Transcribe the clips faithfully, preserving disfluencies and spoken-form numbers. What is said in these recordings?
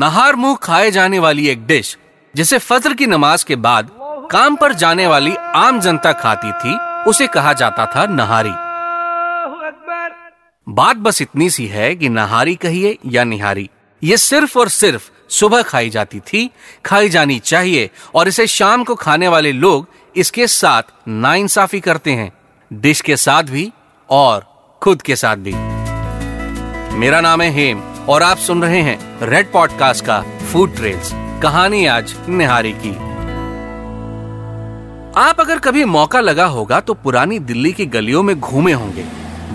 नहार मुंह खाए जाने वाली एक डिश जिसे फजर की नमाज के बाद काम पर जाने वाली आम जनता खाती थी, उसे कहा जाता था नहारी। बात बस इतनी सी है कि नहारी कहिए या निहारी, ये सिर्फ और सिर्फ सुबह खाई जाती थी, खाई जानी चाहिए और इसे शाम को खाने वाले लोग इसके साथ नाइंसाफी करते हैं, डिश के साथ भी और खुद के साथ भी। मेरा नाम है हेम और आप सुन रहे हैं रेड पॉडकास्ट का फूड ट्रेल्स, कहानी आज निहारी की। आप अगर कभी मौका लगा होगा तो पुरानी दिल्ली की गलियों में घूमे होंगे,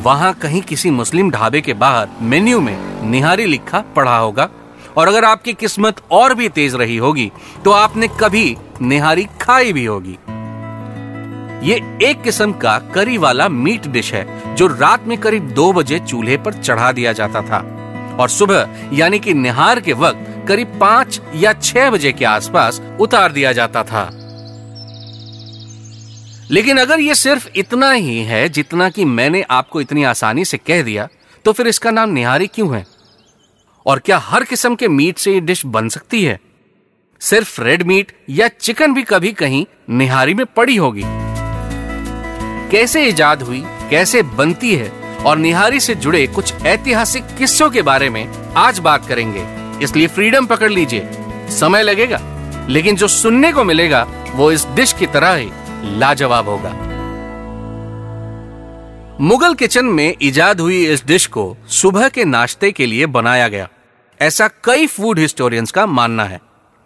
वहां कहीं किसी मुस्लिम ढाबे के बाहर मेन्यू में निहारी लिखा पड़ा होगा और अगर आपकी किस्मत और भी तेज रही होगी तो आपने कभी निहारी खाई भी होगी। ये एक किस्म का करी वाला मीट डिश है जो रात में करीब दो बजे चूल्हे पर चढ़ा दिया जाता था और सुबह यानी कि निहार के वक्त करीब पांच या छह बजे के आसपास उतार दिया जाता था। लेकिन अगर ये सिर्फ इतना ही है जितना कि मैंने आपको इतनी आसानी से कह दिया, तो फिर इसका नाम निहारी क्यों है और क्या हर किस्म के मीट से ये डिश बन सकती है? सिर्फ रेड मीट या चिकन भी कभी कहीं निहारी में पड़ी होगी। कैसे इजाद हुई, कैसे बनती है और निहारी से जुड़े कुछ ऐतिहासिक किस्सों के बारे में आज बात करेंगे, इसलिए फ्रीडम पकड़ लीजिए। समय लगेगा लेकिन जो सुनने को मिलेगा वो इस डिश की तरह ही लाजवाब होगा। मुगल किचन में इजाद हुई इस डिश को सुबह के नाश्ते के लिए बनाया गया, ऐसा कई फूड हिस्टोरियंस का मानना है।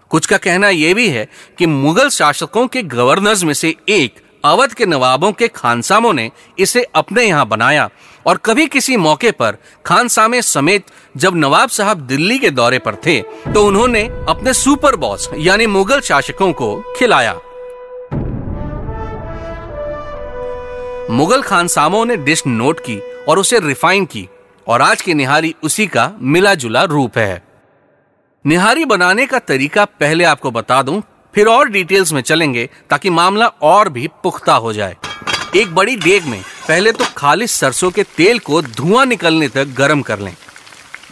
कुछ का कहना यह भी है कि मुगल शासकों के गवर्नर्स में से एक अवध के नवाबों के खानसामों ने इसे अपने यहाँ बनाया और कभी किसी मौके पर खानसामे समेत जब नवाब साहब दिल्ली के दौरे पर थे तो उन्होंने अपने सुपर बॉस यानी मुगल शासकों को खिलाया। मुगल खानसामों ने डिश नोट की और उसे रिफाइन की और आज की निहारी उसी का मिला जुला रूप है। निहारी बनाने का तरीका पहले आपको बता दूं, फिर और डिटेल्स में चलेंगे ताकि मामला और भी पुख्ता हो जाए। एक बड़ी डेग में पहले तो खाली सरसों के तेल को धुआं निकलने तक गर्म कर लें।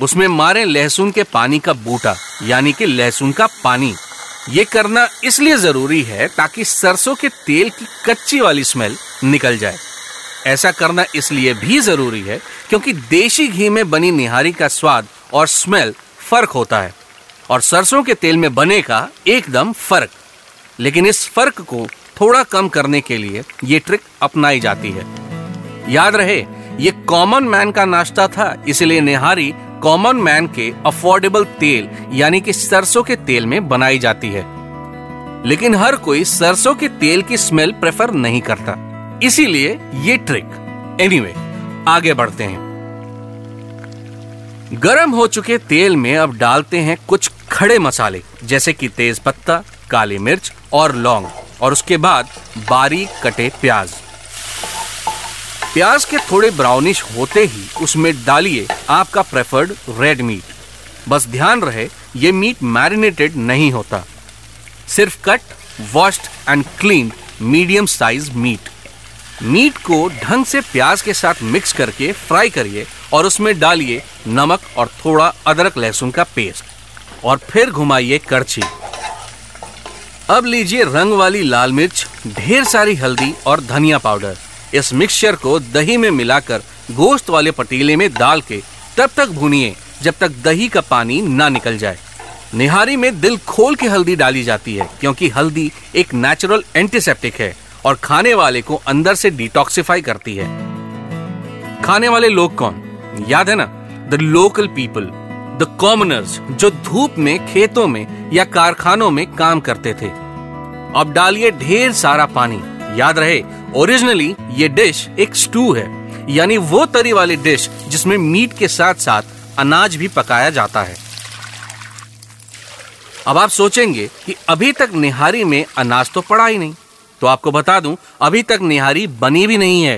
उसमें मारें लहसुन के पानी का बूटा यानी कि लहसुन का पानी। ये करना इसलिए जरूरी है ताकि सरसों के तेल की कच्ची वाली स्मेल निकल जाए। ऐसा करना इसलिए भी जरूरी है क्योंकि देशी घी में बनी निहारी का स्वाद और स्मेल फर्क होता है और सरसों के तेल में बने का एकदम फर्क। लेकिन इस फर्क को थोड़ा कम करने के लिए ये ट्रिक अपनाई जाती है। याद रहे ये कॉमन मैन का नाश्ता था, इसलिए निहारी कॉमन मैन के अफोर्डेबल तेल यानी कि सरसों के तेल में बनाई जाती है। लेकिन हर कोई सरसों के तेल की स्मेल प्रेफर नहीं करता, इसीलिए ये ट्रिक। एनीवे, आगे बढ़ते हैं। गरम हो चुके तेल में अब डालते हैं कुछ खड़े मसाले जैसे कि तेज पत्ता, काली मिर्च और लौंग और उसके बाद बारीक कटे प्याज। प्याज के थोड़े ब्राउनिश होते ही उसमें डालिए आपका प्रेफर्ड रेड मीट। बस ध्यान रहे ये मीट मैरिनेटेड नहीं होता, सिर्फ cut, washed and clean medium size meat. Meat को ढंग से प्याज के साथ मिक्स करके फ्राई करिए और उसमें डालिए नमक और थोड़ा अदरक लहसुन का पेस्ट और फिर घुमाइए करछी। अब लीजिए रंग वाली लाल मिर्च, ढेर सारी हल्दी और धनिया पाउडर। इस मिक्सचर को दही में मिलाकर गोश्त वाले पतीले में डाल के तब तक भूनिए जब तक दही का पानी ना निकल जाए। निहारी में दिल खोल के हल्दी डाली जाती है क्योंकि हल्दी एक नेचुरल एंटीसेप्टिक है और खाने वाले को अंदर से डिटॉक्सिफाई करती है। खाने वाले लोग कौन? याद है ना, the local people, the commoners, जो धूप में, खेतों में या कारखानों में काम करते थे। अब डालिए ढेर सारा पानी। याद रहे ओरिजिनली ये डिश एक स्टू है, यानी वो तरी वाली डिश जिसमें मीट के साथ साथ अनाज भी पकाया जाता है। अब आप सोचेंगे कि अभी तक निहारी में अनाज तो पड़ा ही नहीं, तो आपको बता दूं अभी तक निहारी बनी भी नहीं है।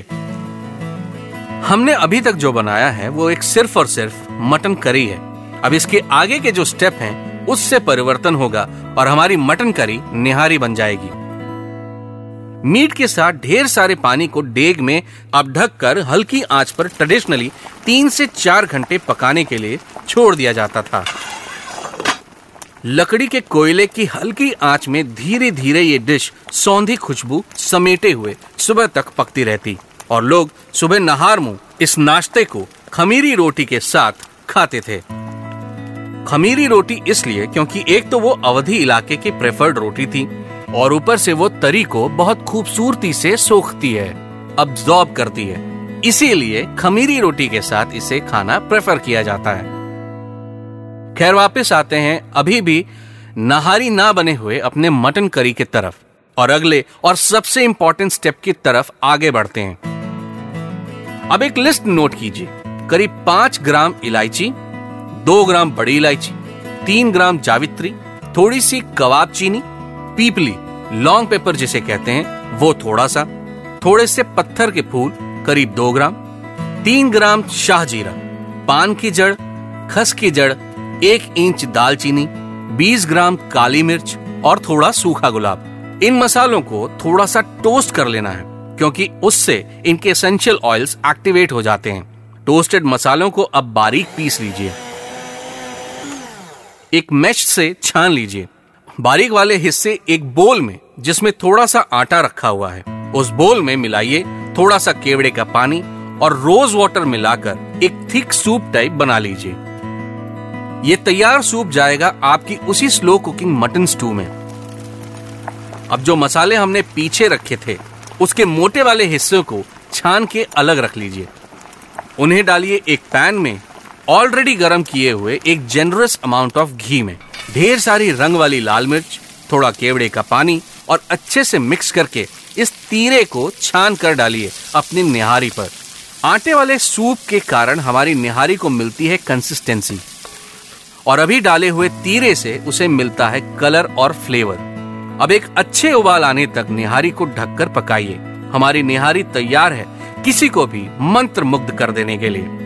हमने अभी तक जो बनाया है वो एक सिर्फ और सिर्फ मटन करी है। अब इसके आगे के जो स्टेप हैं उससे परिवर्तन होगा और हमारी मटन करी निहारी बन जाएगी। मीट के साथ ढेर सारे पानी को डेग में अब ढककर हल्की आंच पर ट्रेडिशनली तीन से चार घंटे पकाने के लिए छोड़ दिया जाता था। लकड़ी के कोयले की हल्की आंच में धीरे धीरे ये डिश सौंधी खुशबू समेटे हुए सुबह तक पकती रहती और लोग सुबह नहार मुंह इस नाश्ते को खमीरी रोटी के साथ खाते थे। खमीरी रोटी इसलिए क्योंकि एक तो वो अवधी इलाके की प्रेफर्ड रोटी थी और ऊपर से वो तरी को बहुत खूबसूरती से सोखती है, अब्जॉर्ब करती है, इसीलिए खमीरी रोटी के साथ इसे खाना प्रेफर किया जाता है। खैर वापस आते हैं अभी भी नहारी ना बने हुए अपने मटन करी की तरफ और अगले और सबसे इंपॉर्टेंट स्टेप की तरफ आगे बढ़ते हैं। अब एक लिस्ट नोट कीजिए। करीब पांच ग्राम इलायची, दो ग्राम बड़ी इलायची, तीन ग्राम जावित्री, थोड़ी सी कबाब चीनी, पीपली, लॉन्ग पेपर जिसे कहते हैं वो थोड़ा सा, थोड़े से पत्थर के फूल करीब दो ग्राम, तीन ग्राम शाहजीरा, पान की जड़, खस की जड़, एक इंच दालचीनी, बीस ग्राम काली मिर्च और थोड़ा सूखा गुलाब। इन मसालों को थोड़ा सा टोस्ट कर लेना है क्योंकि उससे इनके एसेंशियल ऑयल्स एक्टिवेट हो जाते हैं। टोस्टेड मसालों को अब बारीक पीस लीजिए, एक मैश से छान लीजिए। बारीक वाले हिस्से एक बोल में जिसमें थोड़ा सा आटा रखा हुआ है उस बोल में मिलाइए थोड़ा सा केवड़े का पानी और रोज वाटर मिलाकर एक थिक सूप टाइप बना लीजिए। ये तैयार सूप जाएगा आपकी उसी स्लो कुकिंग मटन स्टू में। अब जो मसाले हमने पीछे रखे थे उसके मोटे वाले हिस्सों को छान के अलग रख लीजिए। उन्हें डालिए एक पैन में ऑलरेडी गरम किए हुए एक जेनरस अमाउंट ऑफ घी में। ढेर सारी रंग वाली लाल मिर्च, थोड़ा केवड़े का पानी और अच्छे से मिक्स करके इस तीरे को छान कर डालिए अपनी निहारी पर। आटे वाले सूप के कारण हमारी निहारी को मिलती है कंसिस्टेंसी और अभी डाले हुए तीरे से उसे मिलता है कलर और फ्लेवर। अब एक अच्छे उबाल आने तक निहारी को ढककर पकाइए। हमारी निहारी तैयार है किसी को भी मंत्र मुग्ध कर देने के लिए।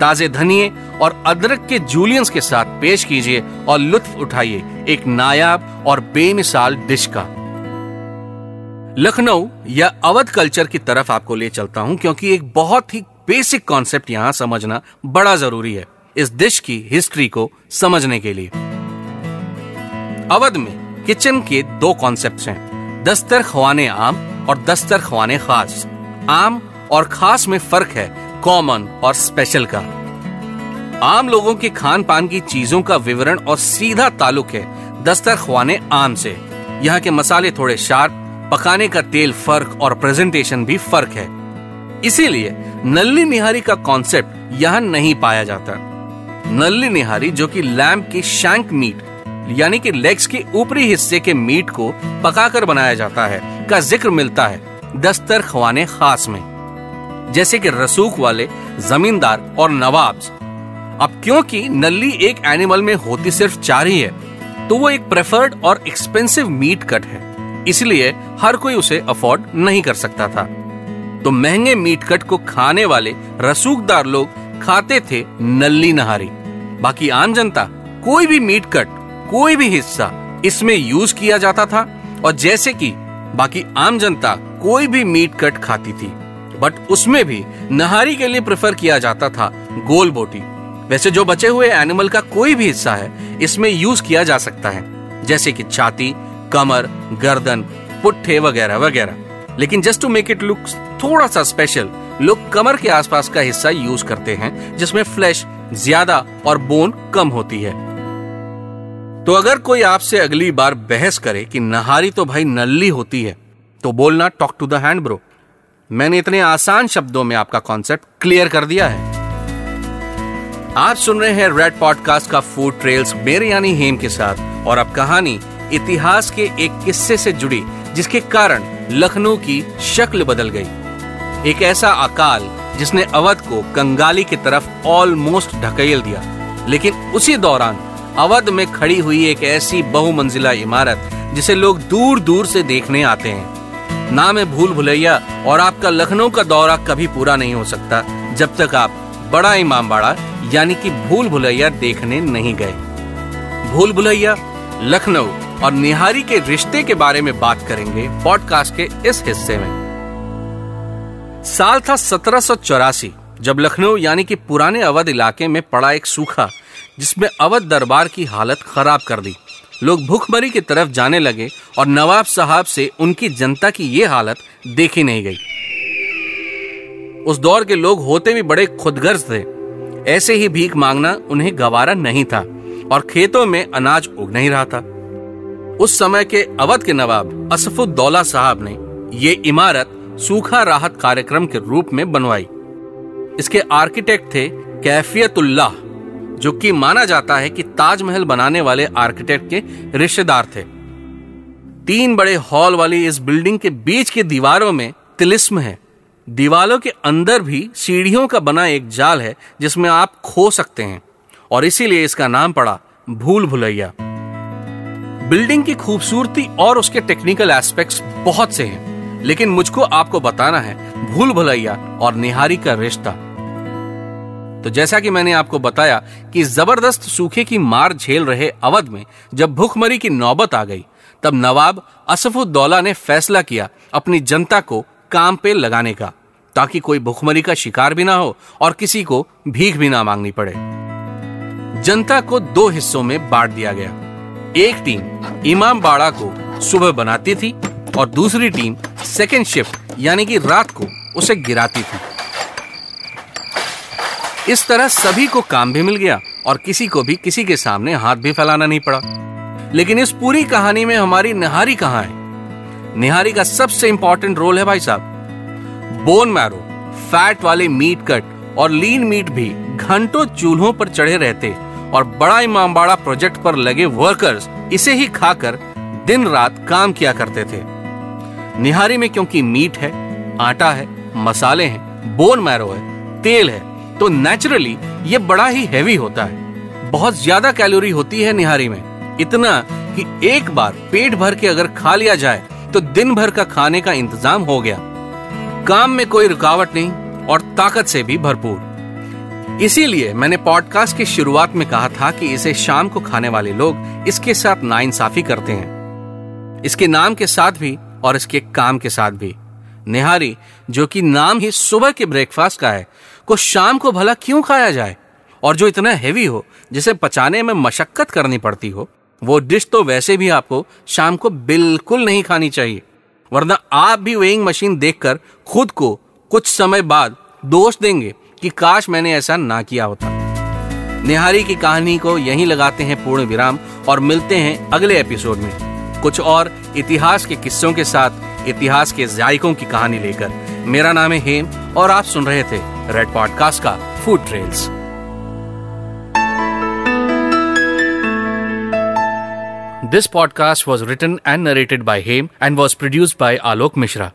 ताजे धनिये और अदरक के जूलियंस के साथ पेश कीजिए और लुत्फ उठाइए एक नायाब और बेमिसाल डिश का। लखनऊ या अवध कल्चर की तरफ आपको ले चलता हूं क्योंकि एक बहुत ही बेसिक कॉन्सेप्ट यहां समझना बड़ा जरूरी है इस डिश की हिस्ट्री को समझने के लिए। अवध में किचन के दो कॉन्सेप्ट्स हैं, दस्तरख्वाने आम और दस्तरख्वाने खास। आम और खास में फर्क है कॉमन और स्पेशल का। आम लोगों के खान पान की चीजों का विवरण और सीधा ताल्लुक है दस्तरख्वाने आम से। यहाँ के मसाले थोड़े शार्प, पकाने का तेल फर्क और प्रेजेंटेशन भी फर्क है, इसीलिए नल्ली निहारी का कॉन्सेप्ट यहाँ नहीं पाया जाता। नल्ली निहारी जो कि लैम्ब की शैंक मीट यानी कि लेग्स के ऊपरी हिस्से के मीट को पकाकर बनाया जाता है का जिक्र मिलता है दस्तरख्वाने खास में, जैसे कि रसूख वाले, जमींदार और नवाब्स। अब क्योंकि नल्ली एक एनिमल में होती सिर्फ चार ही है तो वो एक प्रेफर्ड और एक्सपेंसिव मीट कट है, इसलिए हर कोई उसे अफोर्ड नहीं कर सकता था। तो महंगे मीट कट को खाने वाले रसूखदार लोग खाते थे नल्ली नहारी। बाकी आम जनता कोई भी मीट कट, कोई भी हिस्सा इसमें यूज किया जाता था और जैसे कि बाकी आम जनता कोई भी मीट कट खाती थी, बट उसमें भी नहारी के लिए प्रेफर किया जाता था गोल बोटी। वैसे जो बचे हुए एनिमल का कोई भी हिस्सा है इसमें यूज किया जा सकता है, जैसे कि छाती, कमर, गर्दन, पुट्ठे वगैरह वगैरह। लेकिन just to make it look थोड़ा सा स्पेशल लोग कमर के आसपास का हिस्सा यूज करते हैं जिसमें फ्लैश ज्यादा और बोन कम होती है। तो अगर कोई आपसे अगली बार बहस करे कि नहारी तो भाई नल्ली होती है तो बोलना talk to the hand bro. मैंने इतने आसान शब्दों में आपका कॉन्सेप्ट क्लियर कर दिया है। आप सुन रहे हैं रेड पॉडकास्ट का फूड ट्रेल्स मेरे यानी हेम के साथ और अब कहानी इतिहास के एक किस्से से जुड़ी जिसके कारण लखनऊ की शक्ल बदल गई। एक ऐसा अकाल जिसने अवध को कंगाली की तरफ ऑलमोस्ट ढकेल दिया, लेकिन उसी दौरान अवध में खड़ी हुई एक ऐसी बहुमंजिला इमारत जिसे लोग दूर दूर से देखने आते हैं। नाम है भूल भुलैया और आपका लखनऊ का दौरा कभी पूरा नहीं हो सकता जब तक आप बड़ा इमामबाड़ा यानी कि भूल भुलैया देखने नहीं गए। भूल भुलैया, लखनऊ और निहारी के रिश्ते के बारे में बात करेंगे पॉडकास्ट के इस हिस्से में। साल था सत्रह सौ चौरासी जब लखनऊ यानी कि पुराने अवध इलाके में पड़ा एक सूखा जिसमें अवध दरबार की हालत खराब कर दी। लोग भूखमरी की तरफ जाने लगे और नवाब साहब से उनकी जनता की ये हालत देखी नहीं गई। उस दौर के लोग होते भी बड़े खुदगर्ज थे, ऐसे ही भीख मांगना उन्हें गवारा नहीं था और खेतों में अनाज उग नहीं रहा था। उस समय के अवध के नवाब असफुद्दौला साहब ने ये इमारत सूखा राहत कार्यक्रम के रूप में बनवाई। इसके आर्किटेक्ट थे कैफियत उल्लाह, जो कि माना जाता है कि ताजमहल बनाने वाले आर्किटेक्ट के रिश्तेदार थे। तीन बड़े हॉल वाली इस बिल्डिंग के बीच की दीवारों में तिलिस्म है। दीवारों के अंदर भी सीढ़ियों का बना एक जाल है जिसमें आप खो सकते हैं और इसीलिए इसका नाम पड़ा भूल भुलैया। बिल्डिंग की खूबसूरती और उसके टेक्निकल एस्पेक्ट्स बहुत से हैं, लेकिन मुझको आपको बताना है भूल भुलैया और निहारी का रिश्ता। तो जैसा कि मैंने आपको बताया कि जबरदस्त सूखे की मार झेल रहे अवध में जब भूखमरी की नौबत आ गई, तब नवाब असफुद्दौला ने फैसला किया अपनी जनता को काम पे लगाने का, ताकि कोई भूखमरी का शिकार भी ना हो और किसी को भीख भी ना मांगनी पड़े। जनता को दो हिस्सों में बांट दिया गया। एक टीम इमामबाड़ा को सुबह बनाती थी और दूसरी टीम सेकेंड शिफ्ट यानी कि रात को उसे गिराती थी। इस तरह सभी को काम भी मिल गया और किसी को भी किसी के सामने हाथ भी फैलाना नहीं पड़ा। लेकिन इस पूरी कहानी में हमारी निहारी कहाँ है? निहारी का सबसे इंपॉर्टेंट रोल है भाई साहब। बोन मैरो, फैट वाले मीट कट और लीन मीट भी घंटों चूल्हों पर चढ़े रहते और बड़ा इमामबाड़ा प्रोजेक्ट पर लगे वर्कर्स इसे ही खाकर दिन रात काम किया करते थे। निहारी में क्योंकि मीट है, आटा है, मसाले हैं, बोन मैरो है, तेल है, तो नेचुरली ये बड़ा ही हैवी होता है। बहुत ज्यादा कैलोरी होती है निहारी में, इतना कि एक बार पेट भर के अगर खा लिया जाए तो दिन भर का खाने का इंतजाम हो गया। काम में कोई रुकावट नहीं और ताकत से भी भरपूर। इसीलिए मैंने पॉडकास्ट की शुरुआत में कहा था कि इसे शाम को खाने वाले लोग इसके साथ नाइंसाफी करते हैं, इसके नाम के साथ भी और इसके काम के साथ भी। निहारी, जो कि नाम ही सुबह के ब्रेकफास्ट का है, को शाम को भला क्यों खाया जाए? और जो इतना हैवी हो, जिसे पचाने में मशक्कत करनी पड़ती हो, वो डिश तो वैसे भी आपको शाम को बिल्कुल नहीं खानी चाहिए, वरना आप भी वेइंग मशीन देखकर खुद को कुछ समय बाद दोष देंगे कि काश मैंने ऐसा ना किया होता। निहारी की कहानी को यहीं लगाते हैं पूर्ण विराम और मिलते हैं अगले एपिसोड में कुछ और इतिहास के किस्सों के साथ, इतिहास के जायकों की कहानी लेकर। मेरा नाम है हेम और आप सुन रहे थे रेड पॉडकास्ट का food trails. This podcast was written and narrated by Heme and was produced by Alok Mishra.